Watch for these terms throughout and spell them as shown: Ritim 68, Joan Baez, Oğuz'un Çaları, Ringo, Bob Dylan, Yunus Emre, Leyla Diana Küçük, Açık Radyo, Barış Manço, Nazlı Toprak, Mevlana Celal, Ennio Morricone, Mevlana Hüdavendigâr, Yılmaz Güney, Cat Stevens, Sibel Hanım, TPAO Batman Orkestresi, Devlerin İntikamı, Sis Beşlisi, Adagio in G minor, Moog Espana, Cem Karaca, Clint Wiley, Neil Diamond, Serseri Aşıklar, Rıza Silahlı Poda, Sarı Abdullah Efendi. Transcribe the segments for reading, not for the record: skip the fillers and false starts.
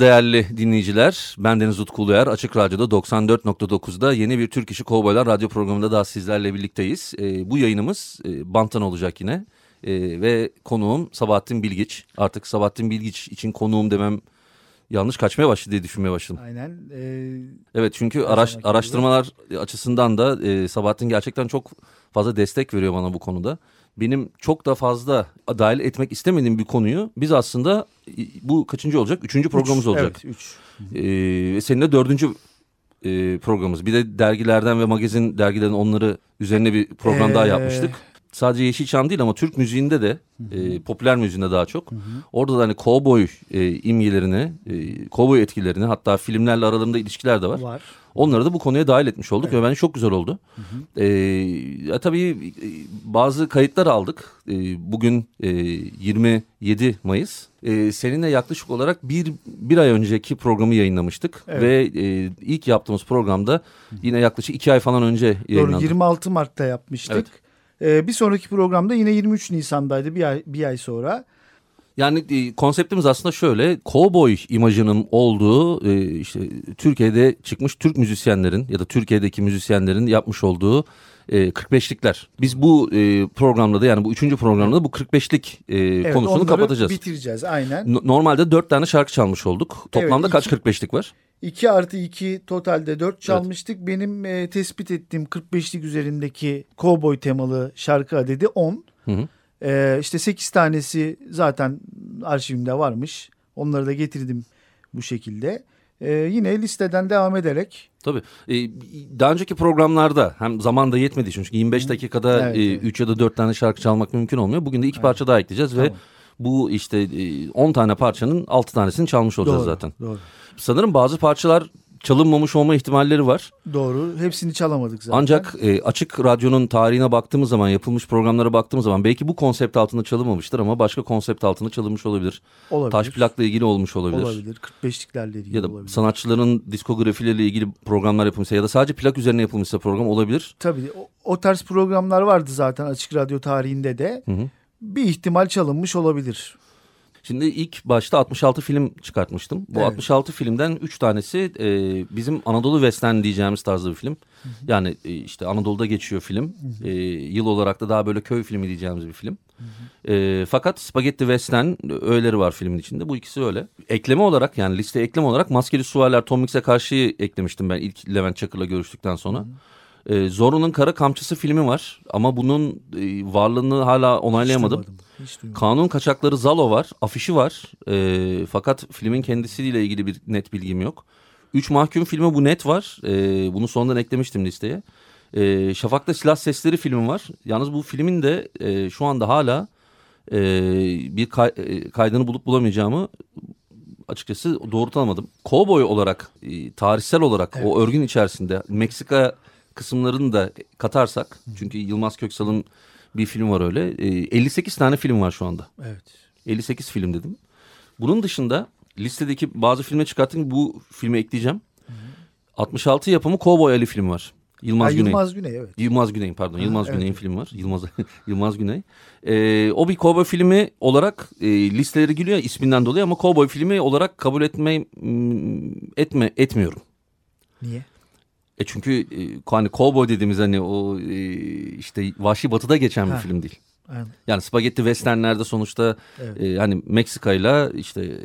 Değerli dinleyiciler, ben Deniz Utku Uluer. Açık Radyo'da 94.9'da yeni bir Türk İşi Kovboylar radyo programında daha sizlerle birlikteyiz. Bu yayınımız banttan olacak yine ve konuğum Sabahattin Bilgiç. Artık Sabahattin Bilgiç için konuğum demem yanlış kaçmaya başladı diye düşünmeye başladım. Aynen. Evet, çünkü araştırmalar açısından da Sabahattin gerçekten çok fazla destek veriyor bana bu konuda. Benim çok da fazla dahil etmek istemediğim bir konuyu biz aslında bu kaçıncı olacak? Üçüncü programımız olacak. Evet, üç. Seninle dördüncü programımız. Bir de dergilerden ve magazin dergilerin onları üzerine bir program daha yapmıştık. Sadece Yeşilçam değil ama Türk müziğinde de popüler müziğinde daha çok. Orada da hani kovboy imgelerini, kovboy etkilerini, hatta filmlerle aralarında ilişkiler de var. Onları da bu konuya dahil etmiş olduk ve bence çok güzel oldu. Tabii bazı kayıtlar aldık. Bugün 27 Mayıs. Seninle yaklaşık olarak bir ay önceki programı yayınlamıştık. Evet. Ve ilk yaptığımız programda yine yaklaşık 2 ay falan önce yayınlandı. Doğru, 26 Mart'ta yapmıştık. Evet. Bir sonraki programda yine 23 Nisan'daydı, bir ay sonra. Yani konseptimiz aslında şöyle: kovboy imajının olduğu işte Türkiye'de çıkmış Türk müzisyenlerin ya da Türkiye'deki müzisyenlerin yapmış olduğu 45'likler. Biz bu programda da, yani bu üçüncü programda da bu 45'lik konusunu kapatacağız. Bitireceğiz aynen. Normalde 4 tane şarkı çalmış olduk. Toplamda evet, kaç 45'lik var? 2+2 totalde 4 çalmıştık. Evet. Benim tespit ettiğim 45'lik üzerindeki kovboy temalı şarkı adedi 10. İşte 8 tanesi zaten arşivimde varmış. Onları da getirdim bu şekilde. Yine listeden devam ederek. Tabii. Daha önceki programlarda hem zaman da yetmediği için, çünkü 25 dakikada 3 ya da 4 tane şarkı çalmak mümkün olmuyor. Bugün de 2 parça daha ekleyeceğiz ve bu işte 10 tane parçanın 6 tanesini çalmış olacağız zaten. Doğru. Sanırım bazı parçalar çalınmamış olma ihtimalleri var. Doğru. Hepsini çalamadık zaten. Ancak Açık Radyo'nun tarihine baktığımız zaman, yapılmış programlara baktığımız zaman belki bu konsept altında çalınmamıştır ama başka konsept altında çalınmış olabilir. Taş plakla ilgili olmuş olabilir. 45'liklerle ilgili ya da olabilir. Sanatçıların diskografileriyle ilgili programlar yapılmışsa ya da sadece plak üzerine yapılmışsa program olabilir. Tabii. O tarz programlar vardı zaten Açık Radyo tarihinde de. Bir ihtimal çalınmış olabilir. Şimdi ilk başta 66 film çıkartmıştım. Bu 66 filmden 3 tanesi bizim Anadolu Western diyeceğimiz tarzda bir film. Yani işte Anadolu'da geçiyor film. Yıl olarak da daha böyle köy filmi diyeceğimiz bir film. Fakat Spagetti Western öğeleri var filmin içinde. Bu ikisi öyle. Ekleme olarak, yani liste ekleme olarak Maskeli Suvarlar, Tom Mix'e karşıyı eklemiştim ben ilk Levent Çakır'la görüştükten sonra. Zorro'nun Kara Kamçısı filmi var ama bunun varlığını hala onaylayamadım. Kanun Kaçakları Zalo var, afişi var, fakat filmin kendisiyle ilgili bir net bilgim yok. Üç Mahkum filmi bu net var, bunu sonradan eklemiştim listeye. Şafak'ta Silah Sesleri filmi var, yalnız bu filmin de şu anda hala bir kaydını bulup bulamayacağımı açıkçası doğrultamadım. Kovboy olarak, tarihsel olarak o örgün içerisinde Meksika kısımlarını da katarsak, çünkü Yılmaz Köksal'ın bir film var öyle. 58 tane film var şu anda. Evet. 58 film dedim. Bunun dışında listedeki bazı filme çıkarttım, bu filme ekleyeceğim. 66 yapımı Kovboy Ali film var. Yılmaz Güney'in filmi var. Yılmaz Güney. O bir kovboy filmi olarak listelere giriyor isminden dolayı ama kovboy filmi olarak kabul etmiyorum. Niye? Çünkü hani kovboy dediğimiz hani o işte Vahşi Batı'da geçen bir film değil. Aynen. Yani spagetti westernlerde sonuçta hani Meksika'yla işte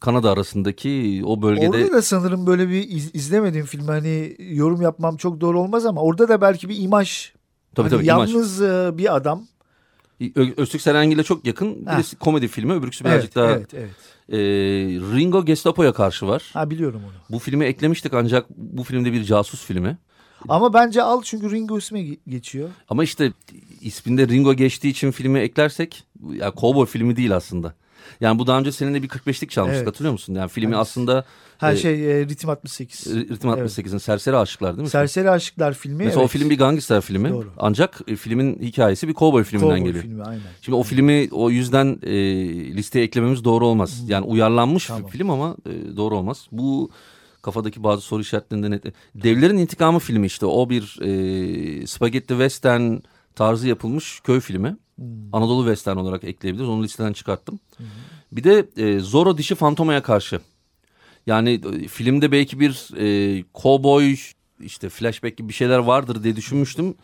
Kanada arasındaki o bölgede. Orada da sanırım böyle bir izlemediğim film, hani yorum yapmam çok doğru olmaz ama orada da belki bir imaj. Tabii, yalnız imaj. Bir adam. Öztürk Serengil'e çok yakın. Birisi komedi filmi, öbürküsü birazcık daha. Evet. Ringo Gestapo'ya karşı var. Biliyorum onu. Bu filmi eklemiştik ancak bu filmde bir casus filmi. Ama bence al, çünkü Ringo ismi geçiyor. Ama işte isminde Ringo geçtiği için filmi eklersek, ya yani kovboy filmi değil aslında. Yani bu daha önce seninle bir 45'lik çalmıştık, evet, hatırlıyor musun? Yani filmi, evet, aslında... Her şey Ritim 68. Ritim 68'in, evet. Serseri Aşıklar değil mi? Serseri Aşıklar filmi. Mesela, evet, o film bir gangster filmi. Doğru. Ancak filmin hikayesi bir kovboy filminden geliyor. Kovboy filmi, aynen. Şimdi o filmi o yüzden listeye eklememiz doğru olmaz. Yani uyarlanmış, tamam, film ama doğru olmaz. Bu kafadaki bazı soru işaretlerinde net. Devlerin İntikamı filmi işte. O bir spagetti western tarzı yapılmış köy filmi. Anadolu western olarak ekleyebiliriz. Onu listeden çıkarttım. Bir de Zorro Dişi Fantoma'ya karşı. Yani filmde belki bir kovboy işte flashback gibi bir şeyler vardır diye düşünmüştüm.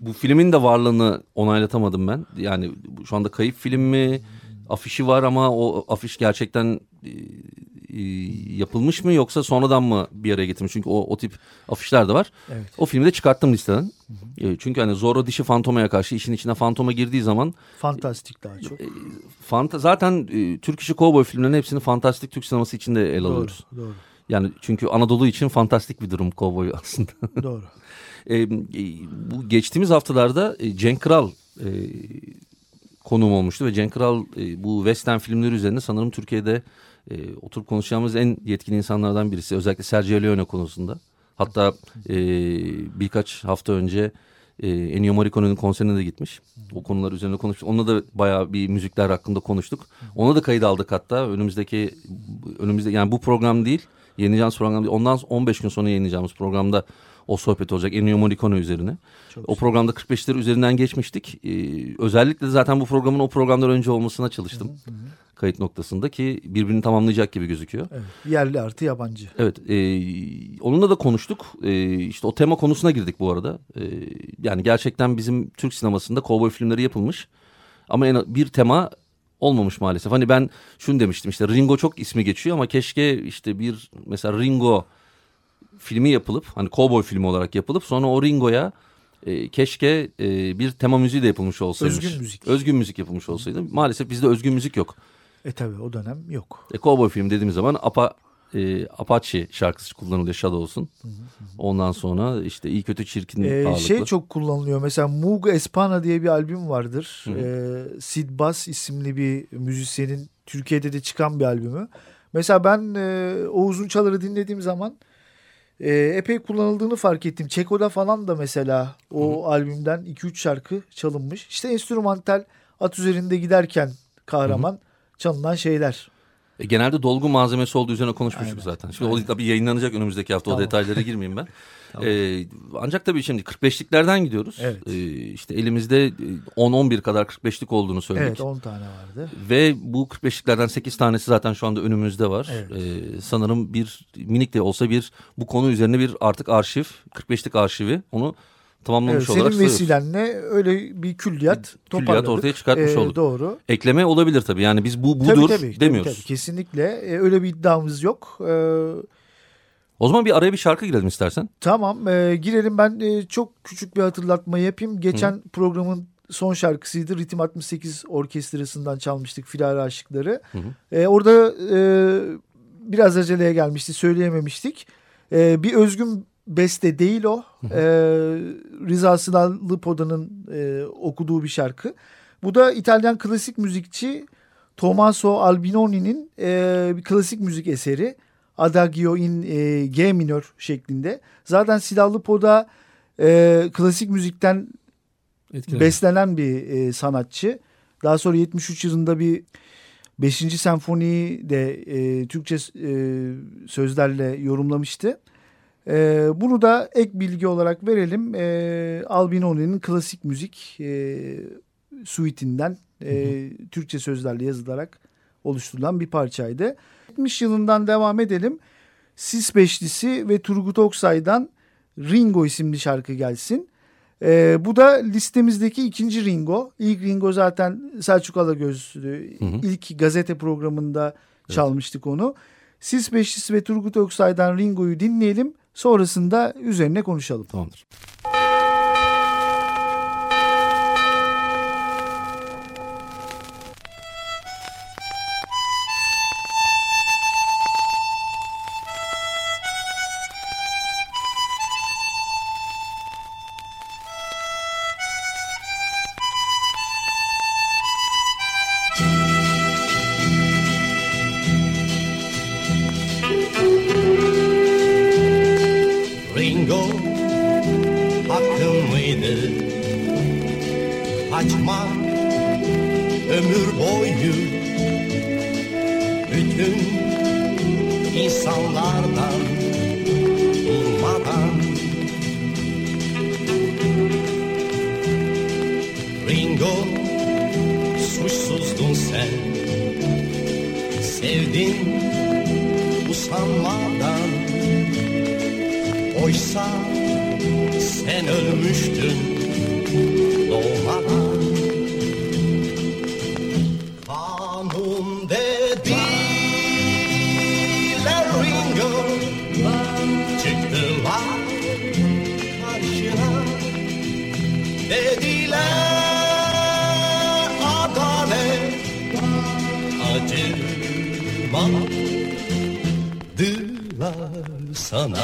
Bu filmin de varlığını onaylatamadım ben. Yani şu anda kayıp film mi? Afişi var ama o afiş gerçekten yapılmış mı yoksa sonradan mı bir araya getirmiş? Çünkü o tip afişler de var. Evet. O filmi de çıkarttım listeden. Hı hı. Çünkü hani Zorro Dişi Fantoma'ya karşı işin içine fantoma girdiği zaman... Fantastik daha çok. Zaten Türk İşi Kovboy filmlerinin hepsini fantastik Türk sineması içinde ele alıyoruz. Doğru. Yani çünkü Anadolu için fantastik bir durum kovboy aslında. Doğru. Bu geçtiğimiz haftalarda Cenk Kral... konuğum olmuştu ve Cenk Kral bu western filmleri üzerine sanırım Türkiye'de oturup konuşacağımız en yetkin insanlardan birisi. Özellikle Sergio Leone konusunda. Hatta birkaç hafta önce Ennio Morricone'nin konserine de gitmiş. O konular üzerine konuştuk. Onunla da bayağı bir müzikler hakkında konuştuk. Ona da kayıt aldık hatta. Önümüzde yani bu program değil, yayınlayacağımız program değil. Ondan 15 gün sonra yayınlayacağımız programda o sohbet olacak Ennio Morricone üzerine. Çok o programda 45'ler üzerinden geçmiştik. Özellikle zaten bu programın o programdan önce olmasına çalıştım. Hı hı. Kayıt noktasında ki birbirini tamamlayacak gibi gözüküyor. Evet, yerli artı yabancı. Evet. Onunla da konuştuk. İşte o tema konusuna girdik bu arada. Yani gerçekten bizim Türk sinemasında kovboy filmleri yapılmış. Ama bir tema olmamış maalesef. Hani ben şunu demiştim işte Ringo çok ismi geçiyor ama keşke işte bir mesela Ringo... filmi yapılıp hani kovboy filmi olarak yapılıp sonra o Ringo'ya keşke bir tema müziği de yapılmış olsaymış. Özgün müzik yapılmış olsaydı. Maalesef bizde özgün müzik yok. Tabii o dönem yok. Kovboy film dediğimiz zaman Apache şarkısı kullanılıyor Shadows'un. Ondan sonra işte iyi kötü çirkin ağırlıklı. Şey çok kullanılıyor mesela Moog Espana diye bir albüm vardır. Sid Bass isimli bir müzisyenin Türkiye'de de çıkan bir albümü. Mesela ben Oğuz'un Çaları dinlediğim zaman epey kullanıldığını fark ettim. Çeko'da falan da mesela o albümden 2-3 şarkı çalınmış. İşte enstrümantal at üzerinde giderken kahraman çalınan şeyler. Genelde dolgu malzemesi olduğu üzerine konuşmuştuk, aynen, zaten. Şimdi o tabii yayınlanacak önümüzdeki hafta. Tamam. O detaylara girmeyeyim ben. Tamam. Ancak tabii şimdi 45'liklerden gidiyoruz. Evet. İşte elimizde 10-11 kadar 45'lik olduğunu söyledik. Evet, 10 tane vardı. Ve bu 45'liklerden 8 tanesi zaten şu anda önümüzde var. Evet. Sanırım bir minik de olsa bu konu üzerine bir artık arşiv, 45'lik arşivi onu tamamlamış, evet, olarak sayıyoruz. Senin vesilenle öyle bir külliyat toparladık. Külliyat ortaya çıkartmış olduk. Doğru. Ekleme olabilir tabii. Yani biz budur tabii, demiyoruz. Tabii. Kesinlikle öyle bir iddiamız yok. O zaman bir araya bir şarkı girelim istersen. Tamam, girelim. Ben çok küçük bir hatırlatma yapayım. Geçen programın son şarkısıydı. Ritim 68 Orkestrası'ndan çalmıştık Firari Aşıkları. Orada biraz aceleye gelmişti. Söyleyememiştik. Bir özgün beste değil o. Rıza Silahlı Poda'nın okuduğu bir şarkı. Bu da İtalyan klasik müzikçi Tomaso Albinoni'nin bir klasik müzik eseri. Adagio in G minor şeklinde. Zaten Silahlı Poda klasik müzikten beslenen bir sanatçı. Daha sonra 73 yılında bir 5. senfoniyi de Türkçe sözlerle yorumlamıştı. Bunu da ek bilgi olarak verelim. Albinoni'nin klasik müzik suitinden Türkçe sözlerle yazılarak oluşturulan bir parçaydı. 70 yılından devam edelim. Sis Beşlisi ve Turgut Oksay'dan Ringo isimli şarkı gelsin. Bu da listemizdeki ikinci Ringo. İlk Ringo zaten Selçuk Alagöz. İlk gazete programında çalmıştık onu. Sis Beşlisi ve Turgut Oksay'dan Ringo'yu dinleyelim. Sonrasında üzerine konuşalım. Tamamdır. kaçma ömür boyu bütün insanlardan durmadan. Ringo suçsuzdun sen, sevdin usanmadan. Oysa sen ölmüştün doğmadan. Kanun dediler Ringo, çıktılar karşına. Dediler adalet acımadılar sana.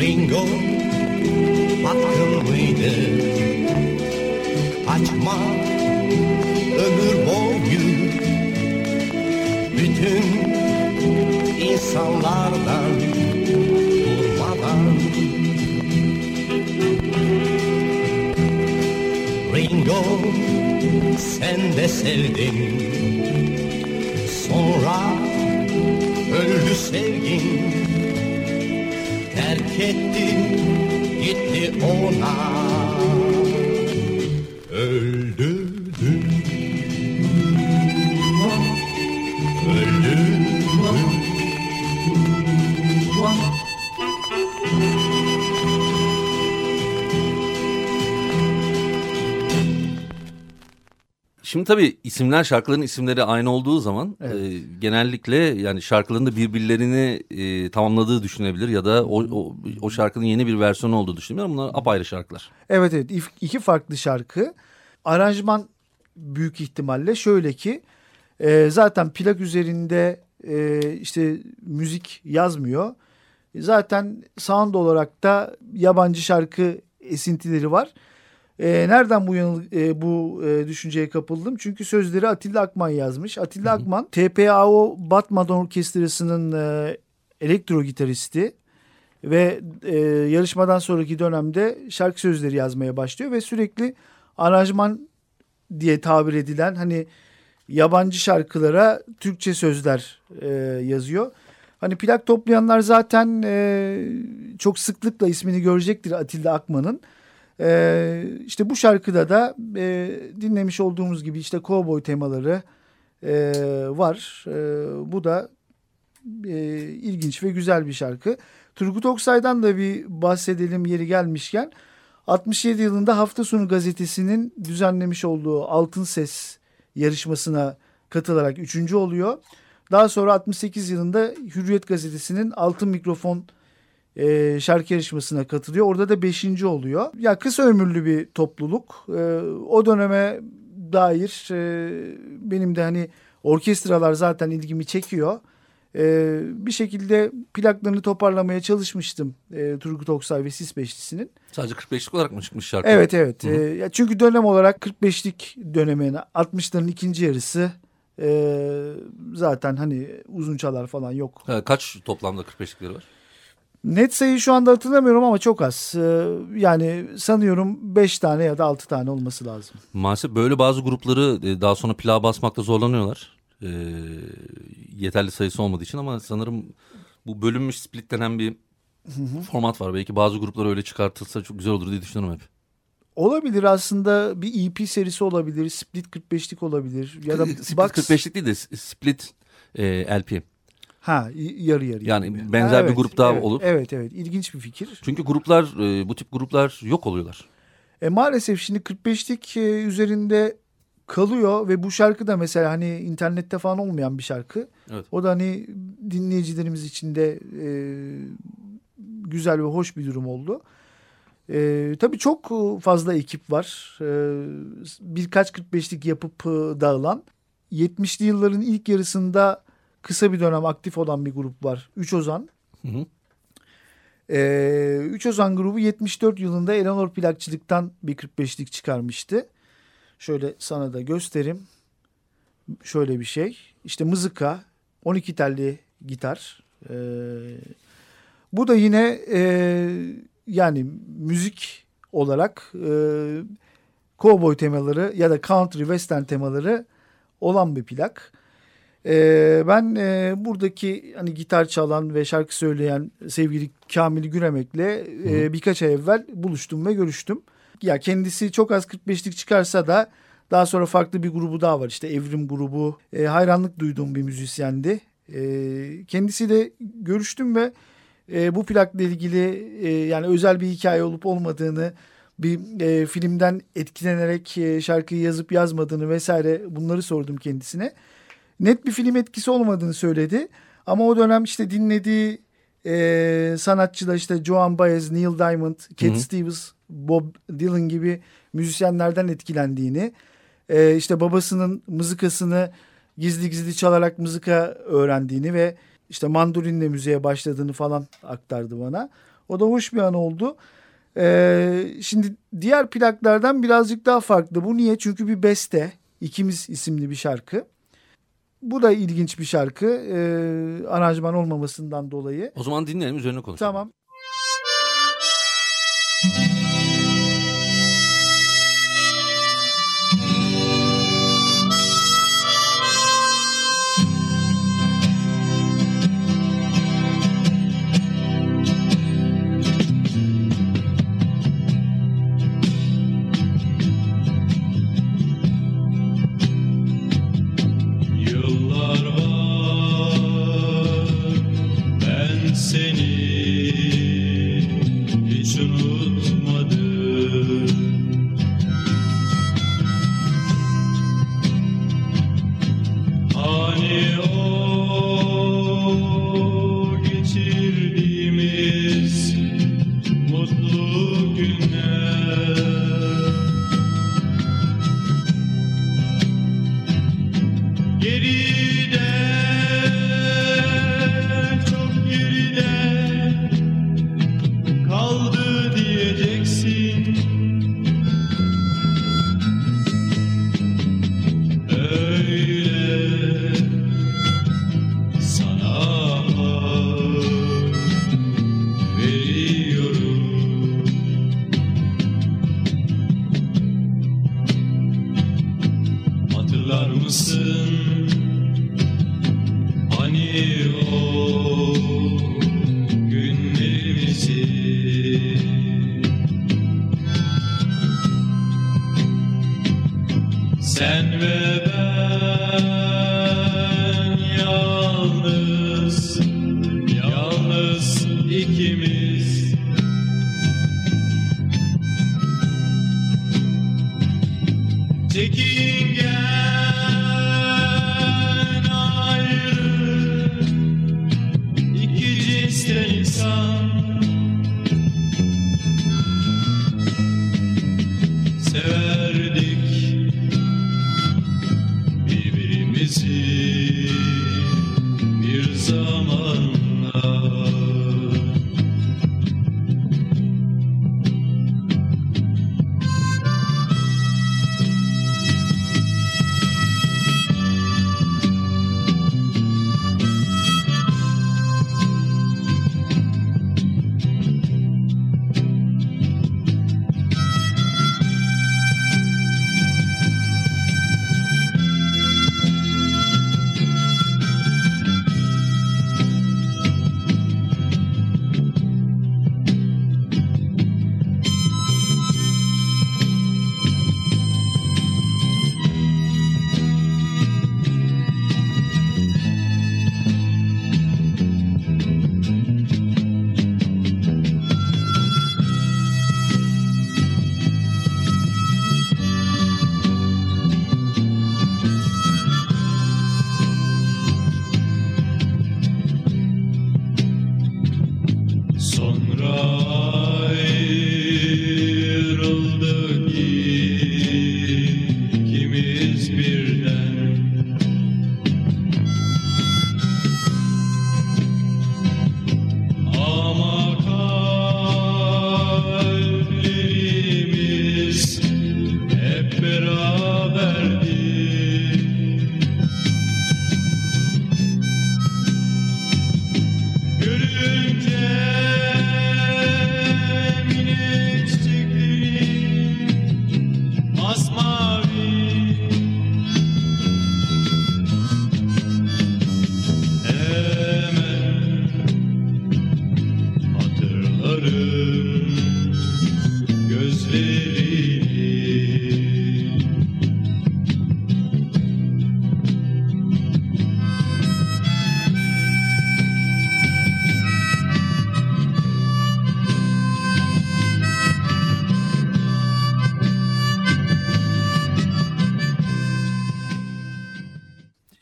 Ringo hakkın mıydı? Açma ömür boyu bütün insanlardan durmadan. Ringo sen de sevdin, sonra öldü sevgin. Terk etti gitti ona, öldü dün, öldü dün. Şimdi tabii isimler, şarkıların isimleri aynı olduğu zaman evet, genellikle yani şarkıların da birbirlerini tamamladığı düşünebilir ya da o şarkının yeni bir versiyonu olduğu düşünebilir. Bunlar apayrı şarkılar. Evet evet, iki farklı şarkı. Aranjman büyük ihtimalle şöyle ki zaten plak üzerinde işte müzik yazmıyor. Zaten sound olarak da yabancı şarkı esintileri var. Nereden bu düşünceye kapıldım? Çünkü sözleri Atilla Akman yazmış. Atilla Akman TPAO Batman Orkestresi'nin elektro gitaristi ve yarışmadan sonraki dönemde şarkı sözleri yazmaya başlıyor ve sürekli aranjman diye tabir edilen hani yabancı şarkılara Türkçe sözler yazıyor. Hani plak toplayanlar zaten çok sıklıkla ismini görecektir Atilla Akman'ın. İşte bu şarkıda da dinlemiş olduğumuz gibi işte kovboy temaları var. Bu da ilginç ve güzel bir şarkı. Turgut Oksay'dan da bir bahsedelim yeri gelmişken. 67 yılında Hafta Sonu gazetesinin düzenlemiş olduğu Altın Ses yarışmasına katılarak 3. oluyor. Daha sonra 68 yılında Hürriyet gazetesinin Altın Mikrofon şarkı yarışmasına katılıyor. Orada da 5. oluyor. Ya kısa ömürlü bir topluluk. O döneme dair benim de hani orkestralar zaten ilgimi çekiyor. Bir şekilde plaklarını toparlamaya çalışmıştım Turgut Oksay ve Sis Beşlisi'nin. Sadece 45'lik olarak mı çıkmış şarkı? Evet evet. Çünkü dönem olarak 45'lik dönemine 60'ların ikinci yarısı. Zaten hani uzun çalar falan yok. Kaç toplamda 45'likleri var? Net sayı şu anda hatırlamıyorum ama çok az. Yani sanıyorum 5 tane ya da 6 tane olması lazım. Maalesef böyle bazı grupları daha sonra plağa basmakta zorlanıyorlar. Yeterli sayısı olmadığı için ama sanırım bu bölünmüş split denen bir format var. Belki bazı gruplar öyle çıkartılsa çok güzel olur diye düşünüyorum hep. Olabilir aslında, bir EP serisi olabilir. Split 45'lik olabilir. Ya da split box... 45'lik değil de split LP. Ha, yarı yarı. Yani benzer bir grup daha olur. Evet evet, ilginç bir fikir. Çünkü gruplar, bu tip gruplar yok oluyorlar. Maalesef şimdi 45'lik üzerinde kalıyor ve bu şarkı da mesela hani internette falan olmayan bir şarkı. Evet. O da hani dinleyicilerimiz için de güzel ve hoş bir durum oldu. Tabii çok fazla ekip var. Birkaç 45'lik yapıp dağılan. 70'li yılların ilk yarısında kısa bir dönem aktif olan bir grup var. Üç Ozan. Üç Ozan grubu 74 yılında Elanor plakçılıktan bir 45'lik çıkarmıştı. Şöyle sana da göstereyim. Şöyle bir şey. İşte mızıka, 12 telli gitar. Bu da yine yani müzik olarak cowboy temaları ya da country western temaları olan bir plak. Ben buradaki hani gitar çalan ve şarkı söyleyen sevgili Kamil Güremek'le birkaç ay evvel buluştum ve görüştüm. Ya kendisi çok az 45'lik çıkarsa da daha sonra farklı bir grubu daha var. İşte Evrim grubu. Hayranlık duyduğum bir müzisyendi. Kendisiyle görüştüm ve bu plakla ilgili yani özel bir hikaye olup olmadığını, bir filmden etkilenerek şarkıyı yazıp yazmadığını vesaire bunları sordum kendisine. Net bir film etkisi olmadığını söyledi. Ama o dönem işte dinlediği sanatçılar işte Joan Baez, Neil Diamond, Cat Stevens, Bob Dylan gibi müzisyenlerden etkilendiğini, işte babasının mızıkasını gizli gizli çalarak mızıka öğrendiğini ve işte mandolinle müziğe başladığını falan aktardı bana. O da hoş bir an oldu. Şimdi diğer plaklardan birazcık daha farklı. Bu niye? Çünkü bir beste, İkimiz isimli bir şarkı. Bu da ilginç bir şarkı. Aranjman olmamasından dolayı. O zaman dinleyelim, üzerine konuşalım. Tamam.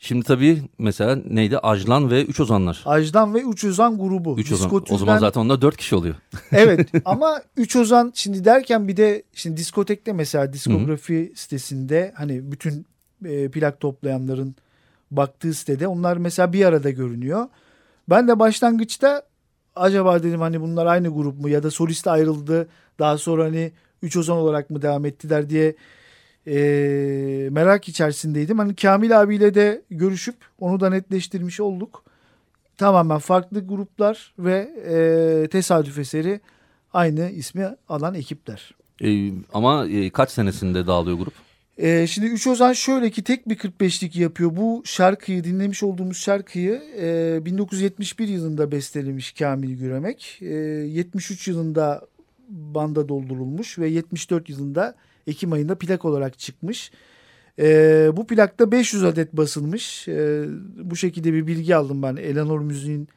Şimdi tabii mesela neydi? Ajlan ve Üç Ozanlar. Ajlan ve Üç Ozan grubu. Üç Ozan. O zaman zaten onlar 4 kişi oluyor. Evet ama Üç Ozan şimdi derken bir de şimdi diskotekte mesela diskografi Hı-hı. sitesinde hani bütün plak toplayanların baktığı sitede onlar mesela bir arada görünüyor. Ben de başlangıçta acaba dedim hani bunlar aynı grup mu ya da solist ayrıldı daha sonra hani Üç Ozan olarak mı devam ettiler diye merak içerisindeydim. Hani Kamil abiyle de görüşüp onu da netleştirmiş olduk. Tamamen farklı gruplar ve tesadüf eseri aynı ismi alan ekipler. Ama kaç senesinde dağılıyor grup? Şimdi Üç Ozan şöyle ki tek bir 45'lik yapıyor. Bu şarkıyı dinlemiş olduğumuz şarkıyı 1971 yılında bestelemiş Kamil Güremek. 73 yılında banda doldurulmuş ve 74 yılında Ekim ayında plak olarak çıkmış. Bu plakta 500 adet basılmış. Bu şekilde bir bilgi aldım ben Elanor müziğin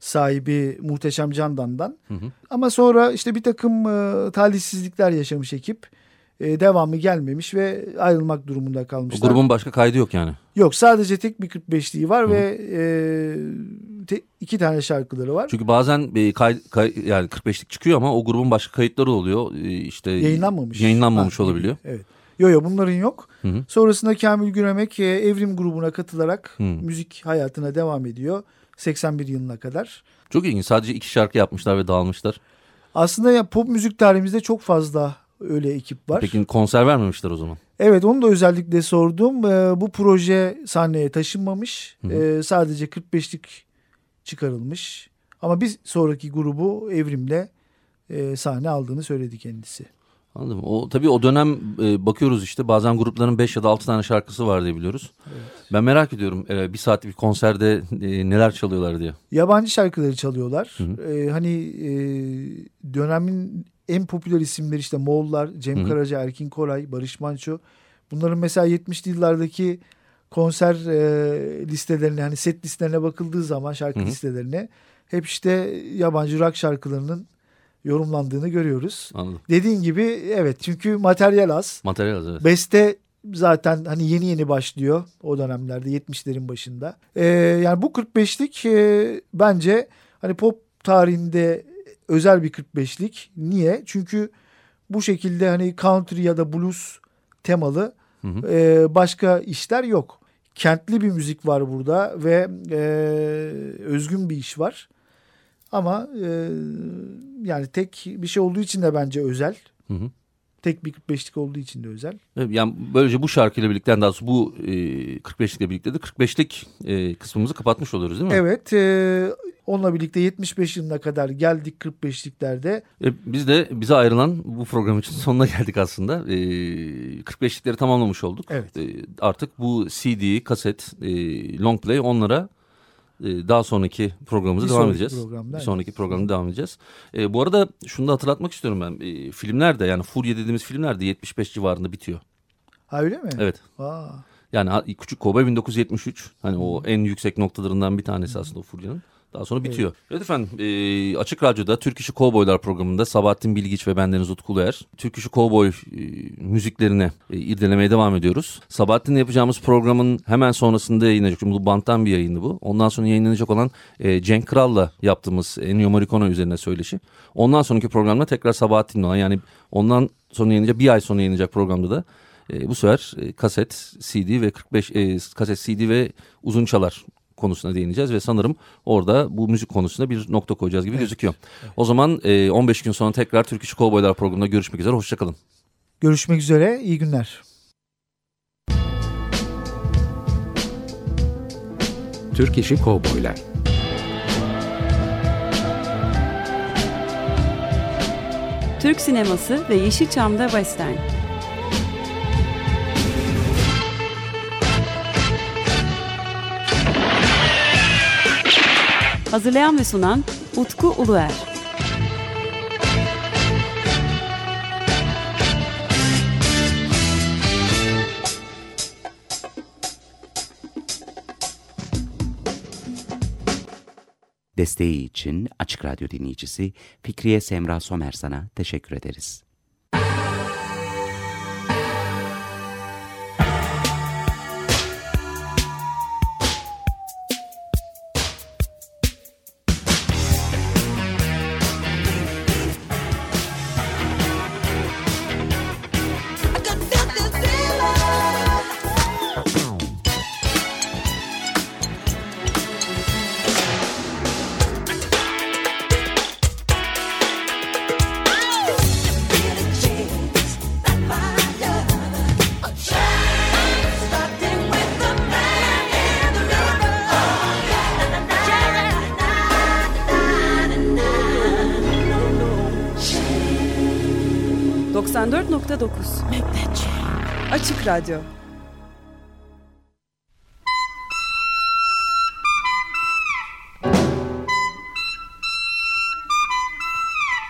sahibi Muhteşem Candan'dan. Hı hı. Ama sonra işte bir takım talihsizlikler yaşamış ekip. Devamı gelmemiş ve ayrılmak durumunda kalmışlar. O grubun başka kaydı yok yani. Yok sadece tek bir 45'liği var Hı-hı. ve iki tane şarkıları var. Çünkü bazen yani 45'lik çıkıyor ama o grubun başka kayıtları oluyor. İşte yayınlanmamış olabiliyor. Evet. Yok bunların yok. Hı-hı. Sonrasında Kamil Güremek Evrim grubuna katılarak Hı-hı. müzik hayatına devam ediyor 81 yılına kadar. Çok ilginç. Sadece 2 şarkı yapmışlar ve dağılmışlar. Aslında ya pop müzik tarihimizde çok fazla öyle ekip var. Peki konser vermemişler o zaman? Evet onu da özellikle sordum. Bu proje sahneye taşınmamış. Sadece 45'lik çıkarılmış. Ama bir sonraki grubu Evrim'le sahne aldığını söyledi kendisi. Anladım. Tabii o dönem bakıyoruz işte bazen grupların 5 ya da 6 tane şarkısı var diye biliyoruz. Evet. Ben merak ediyorum bir saatlik bir konserde neler çalıyorlar diye. Yabancı şarkıları çalıyorlar. Hani dönemin en popüler isimler işte Moğollar, Cem Hı-hı. Karaca, Erkin Koray, Barış Manço. Bunların mesela 70'li yıllardaki konser listelerine, hani set listelerine bakıldığı zaman şarkı Hı-hı. listelerine hep işte yabancı rock şarkılarının yorumlandığını görüyoruz. Anladım. Dediğin gibi evet çünkü materyal az. Evet. Beste zaten hani yeni başlıyor o dönemlerde 70'lerin başında. Yani bu 45'lik bence hani pop tarihinde özel bir 45'lik. Niye? Çünkü bu şekilde hani country ya da blues temalı hı hı. Başka işler yok. Kentli bir müzik var burada ve özgün bir iş var. Ama yani tek bir şey olduğu için de bence özel. Hı hı. Tek bir 45'lik olduğu için de özel. Yani böylece bu şarkıyla birlikte daha doğrusu bu 45'likle birlikte de 45'lik kısmımızı kapatmış oluyoruz değil mi? Evet. Onunla birlikte 75 yılına kadar geldik 45'liklerde. Biz de bize ayrılan bu program için sonuna geldik aslında. 45'likleri tamamlamış olduk. Evet. Artık bu CD, kaset, long play onlara daha sonraki programımıza devam edeceğiz. Bir sonraki programda devam edeceğiz. Bu arada şunu da hatırlatmak istiyorum ben. Filmler de yani Furya dediğimiz filmler de 75 civarında bitiyor. Ha öyle mi? Evet. Aa. Yani Küçük Kovboy 1973. Hani Hı-hı. o en yüksek noktalarından bir tanesi Hı-hı. aslında o Furya'nın. Daha sonra bitiyor. Evet efendim Açık Radyo'da Türk İşi Kovboylar programında Sabahattin Bilgiç ve ben Deniz Utku Uluer Türk İşi Kovboy müziklerine irdelemeye devam ediyoruz. Sabahattin'le yapacağımız programın hemen sonrasında yayınlanacak. Çünkü bu banttan bir yayındı bu. Ondan sonra yayınlanacak olan Cenk Kral'la yaptığımız Ennio Morricone üzerine söyleşi. Ondan sonraki programda tekrar Sabahattin'le olan yani ondan sonra yayınlanacak bir ay sonra yayınlanacak programda da bu sefer kaset, CD ve 45 kaset, CD ve uzun çalar konusuna değineceğiz ve sanırım orada bu müzik konusunda bir nokta koyacağız gibi gözüküyor. Evet. O zaman 15 gün sonra tekrar Türk İşi Kovboylar programında görüşmek üzere. Hoşçakalın. Görüşmek üzere. İyi günler. Türk İşi Kovboylar. Türk sineması ve Yeşilçam'da Western. Hazırlayan ve sunan Utku Uluer. Desteği için Açık Radyo dinleyicisi Fikriye Semra Somersan'a teşekkür ederiz. 94.9 Açık Radyo.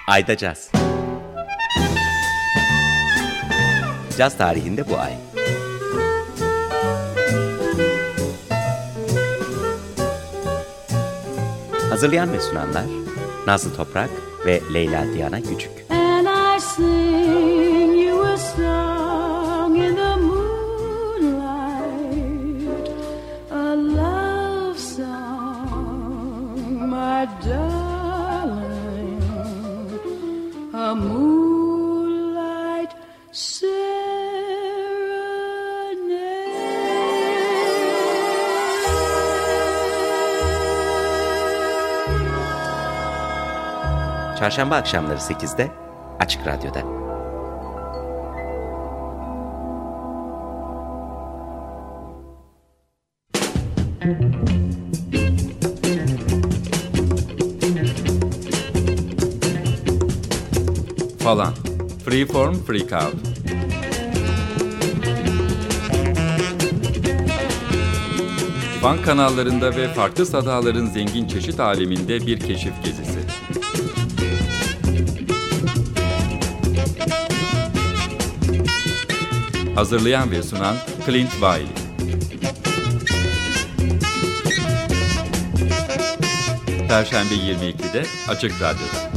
Ayda Caz. Caz tarihinde bu ay. Hazırlayan ve sunanlar Nazlı Toprak ve Leyla Diana Küçük. Çarşamba akşamları 8'de Açık Radyo'da. Falan. Freeform Freakout. Fan kanallarında ve farklı sadaların zengin çeşit aleminde bir keşif gezisi. Hazırlayan ve sunan Clint Wiley. Perşembe 22'de Açık Radyo'da.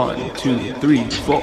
One, two, three, four.